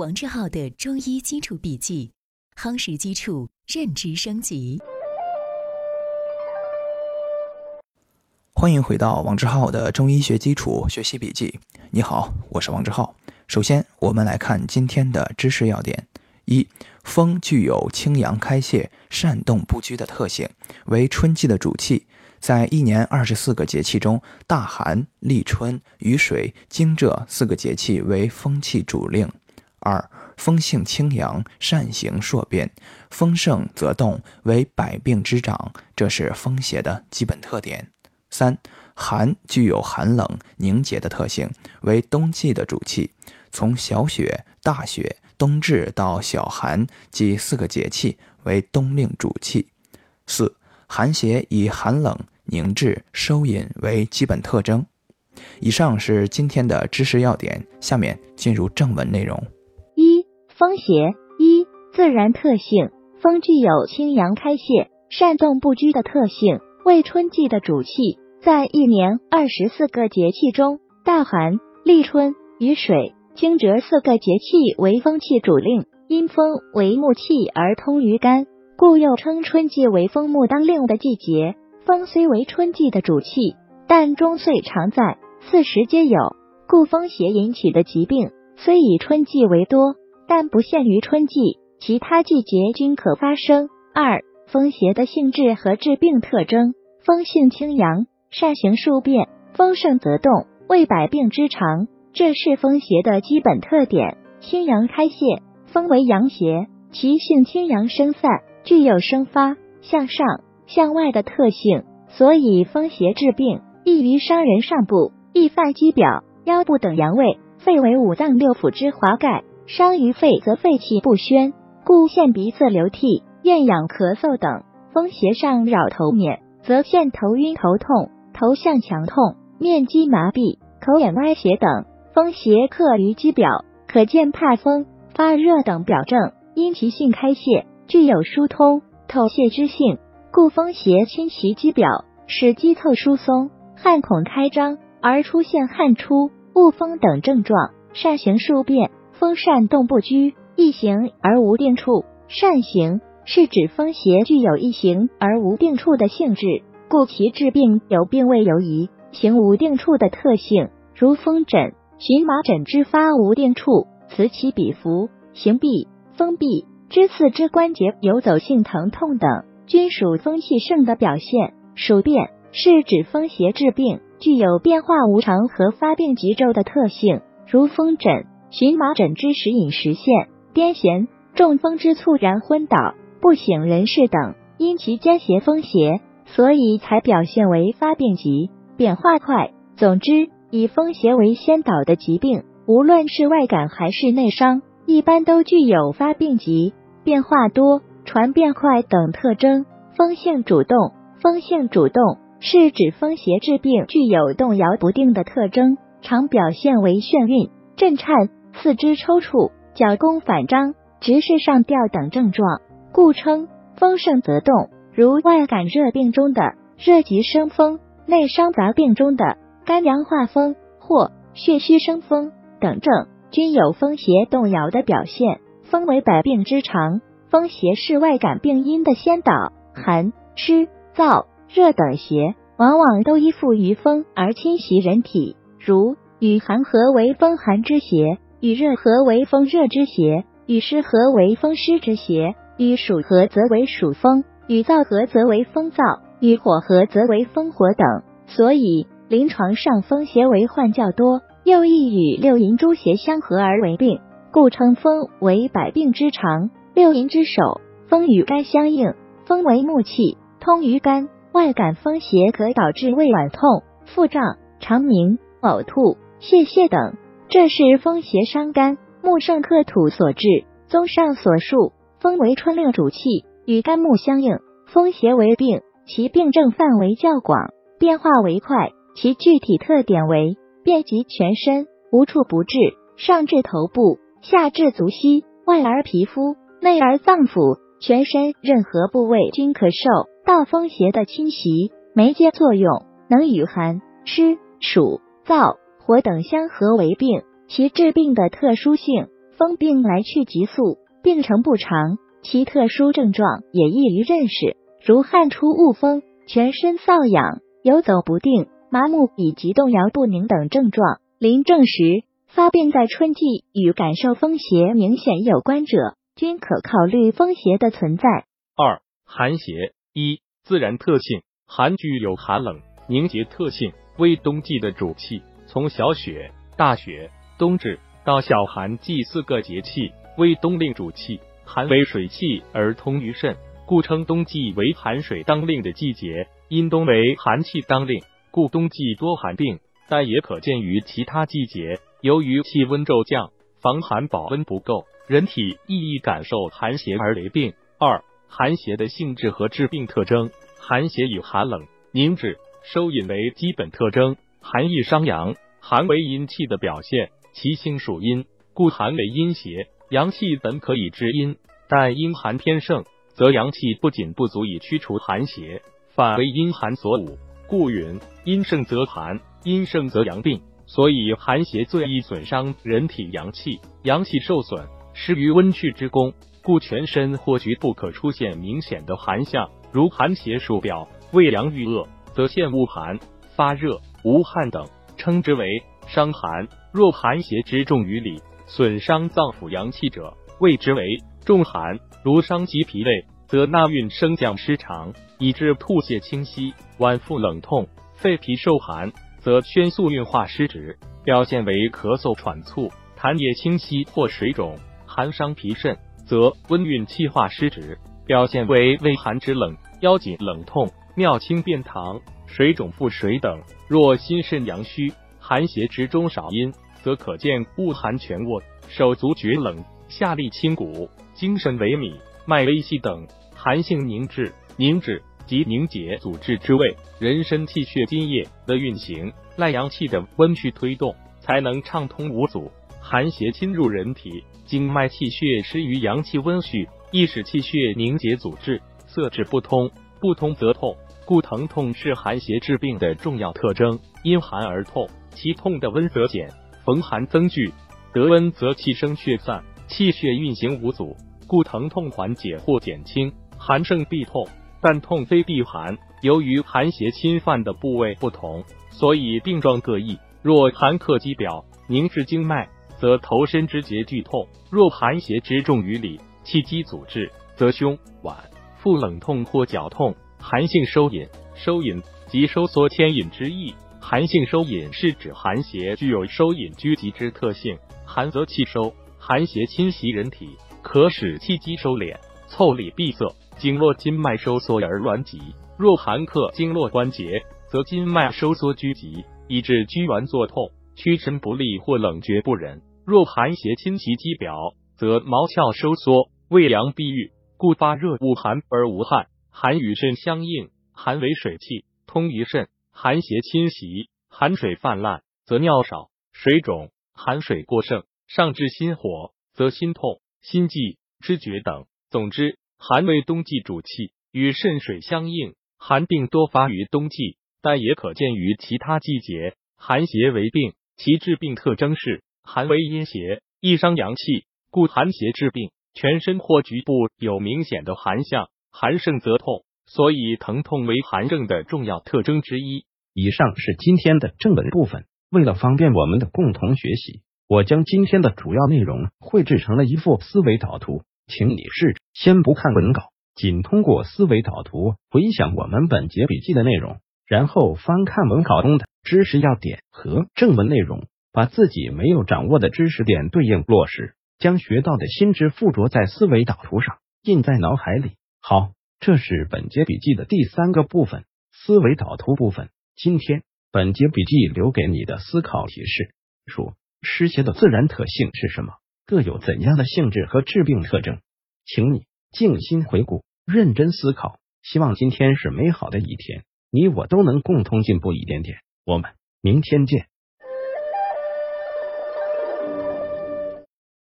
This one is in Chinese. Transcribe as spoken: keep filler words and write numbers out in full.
王志浩的中医基础笔记，夯实基础，认知升级。欢迎回到王志浩的中医学基础学习笔记。你好，我是王志浩。首先，我们来看今天的知识要点。一、风具有清阳开泄、善动不拘的特性，为春季的主气。在一年二十四个节气中，大寒、立春、雨水、惊蛰四个节气为风气主令。二、风性清阳，善行硕变，风盛则动，为百病之长，这是风邪的基本特点。三、寒具有寒冷、凝结的特性，为冬季的主气。从小雪、大雪、冬至到小寒，即四个节气为冬令主气。四、寒邪以寒冷、凝滞、收引为基本特征。以上是今天的知识要点，下面进入正文内容。一、风邪。一、自然特性，风具有清阳开泄、善动不拘的特性，为春季的主气。在一年二十四个节气中，大寒、立春、雨水、惊蛰四个节气为风气主令。因风为木气而通于肝，故又称春季为风木当令的季节。风虽为春季的主气，但终岁常在，四时皆有，故风邪引起的疾病虽以春季为多，但不限于春季，其他季节均可发生。二、风邪的性质和致病特征。风性清阳，善行数变，风盛则动，为百病之长，这是风邪的基本特点。清阳开泄，风为阳邪，其性清阳生散，具有生发、向上、向外的特性，所以风邪治病易于伤人上部，易犯肌表、腰部等阳位。肺为五脏六腑之华盖，伤于肺则肺气不宣，故现鼻塞、流涕、厌痒、咳嗽等。风邪上扰头面，则现头晕、头痛、头项强痛、面肌麻痹、口眼歪斜等。风邪克于肌表，可见怕风、发热等表症，因其性开泄，具有疏通、透泄之性，故风邪侵袭肌表，使肌腠疏松、汗孔开张，而出现汗出、恶风等症状。善行数变，风善动不拘，一行而无定处。善行是指风邪具有一行而无定处的性质，故其治病有病位游移、行无定处的特性，如风疹、荨麻疹之发无定处，此起彼伏，行痹、风痹、之四肢关节游走性疼痛等，均属风气盛的表现。数变是指风邪治病具有变化无常和发病急骤的特性，如风疹、荨麻疹之时隐时现、癫痫、中风之猝然昏倒、不省人事等。因其兼邪风邪，所以才表现为发病急、变化快。总之，以风邪为先导的疾病，无论是外感还是内伤，一般都具有发病急、变化多、传变快等特征。风性主动。风性主动是指风邪治病具有动摇不定的特征，常表现为眩晕、震颤、四肢抽搐、脚弓反张、直视上吊等症状，故称风盛则动。如外感热病中的热极生风，内伤杂病中的肝阳化风或血虚生风等症，均有风邪动摇的表现。风为百病之长，风邪是外感病因的先导，寒、湿、燥、热等邪往往都依附于风而侵袭人体，如与寒合为风寒之邪，与热合为风热之邪，与湿合为风湿之邪，与暑合则为暑风，与燥合则为风燥，与火合则为风火等。所以临床上风邪为患较多，又易与六淫诸邪相合而为病，故称风为百病之长，六淫之首。风与肝相应，风为木气，通于肝，外感风邪可导致胃脘痛、腹胀、肠鸣、呕吐、泄泻等，这是风邪伤肝、木盛克土所致。综上所述，风为春令主气，与肝木相应，风邪为病，其病症范围较广，变化为快，其具体特点为遍及全身，无处不至，上至头部，下至足膝，外而皮肤，内而脏腑，全身任何部位均可受到风邪的侵袭。媒介作用，能与寒、湿、暑、燥、火等相合为病，其治病的特殊性，风病来去急速，病程不长，其特殊症状也易于认识，如汗出恶风、全身瘙痒、游走不定、麻木以及动摇不宁等症状。临证时，发病在春季，与感受风邪明显有关者，均可考虑风邪的存在。二、寒邪。一、自然特性。寒具有寒冷、凝结特性，为冬季的主气，从小雪、大雪、冬至到小寒季四个节气为冬令主气，寒为水气而通于肾，故称冬季为寒水当令的季节。因冬为寒气当令，故冬季多寒病，但也可见于其他季节。由于气温骤降，防寒保温不够，人体易易感受寒邪而为病。二、寒邪的性质和致病特征。寒邪以寒冷、凝滞、收引为基本特征，寒易伤阳，寒为阴气的表现，其性属阴，故寒为阴邪。阳气本可以治阴，但阴寒偏盛，则阳气不仅不足以驱除寒邪，反为阴寒所侮，故云阴盛则寒，阴盛则阳病。所以寒邪最易损伤人体阳气，阳气受损，失于温煦之功，故全身或局部可出现明显的寒象，如寒邪属表，胃凉欲恶，则现恶寒、发热、无汗等，称之为伤寒。若寒邪之重于里，损伤脏腑阳气者，谓之为重寒。如伤及脾胃，则纳运升降失常，以致吐泻清晰，脘腹冷痛，肺脾受寒，则宣肃运化失职，表现为咳嗽喘促、痰液清晰或水肿。寒伤脾肾，则温运气化失职，表现为胃寒肢冷、腰紧冷痛、尿清便溏、水肿腹水等。若心肾阳虚，寒邪之中少阴，则可见恶寒全卧，手足厥冷，下利清骨，精神萎靡，脉微细等。寒性凝滞，凝滞即凝结阻滞之谓，人身气血津液的运行，赖阳气的温煦推动，才能畅通无阻。寒邪侵入人体，经脉气血失于阳气温煦，易使气血凝结阻滞，色滞不通，不通则痛，故疼痛是寒邪治病的重要特征。因寒而痛，其痛的温则减，逢寒增剧，得温则气生血散，气血运行无阻，故疼痛缓解或减轻。寒盛必痛，但痛非必寒。由于寒邪侵犯的部位不同，所以病状各异。若寒克肌表，凝滞经脉，则头身之节剧痛；若寒邪之重于里，气机阻滞，则胸、脘、腹冷痛或绞痛。寒性收引，收引即收缩牵引之意。寒性收引是指寒邪具有收引聚集之特性，寒则气收，寒邪侵袭人体，可使气机收敛，腠理闭塞，经络筋脉收缩而挛急。若寒克经络关节，则筋脉收缩拘急，以致拘挛作痛，屈伸不利或冷厥不仁。若寒邪侵袭肌表，则毛窍收缩，胃凉必郁，故发热恶寒而无汗。寒与肾相应，寒为水气，通于肾。寒邪侵袭，寒水泛滥，则尿少、水肿；寒水过盛，上至心火，则心痛、心悸、知觉等。总之，寒为冬季主气，与肾水相应，寒病多发于冬季，但也可见于其他季节。寒邪为病，其治病特征是：寒为阴邪，易伤阳气，故寒邪治病，全身或局部有明显的寒象。寒盛则痛，所以疼痛为寒症的重要特征之一。以上是今天的正文部分，为了方便我们的共同学习，我将今天的主要内容绘制成了一幅思维导图，请你试着先不看文稿，仅通过思维导图回想我们本节笔记的内容，然后翻看文稿中的知识要点和正文内容，把自己没有掌握的知识点对应落实，将学到的新知附着在思维导图上，印在脑海里。好，这是本节笔记的第三个部分，思维导图部分。今天本节笔记留给你的思考提示：属湿邪的自然特性是什么？各有怎样的性质和致病特征？请你静心回顾，认真思考。希望今天是美好的一天，你我都能共同进步一点点。我们明天见。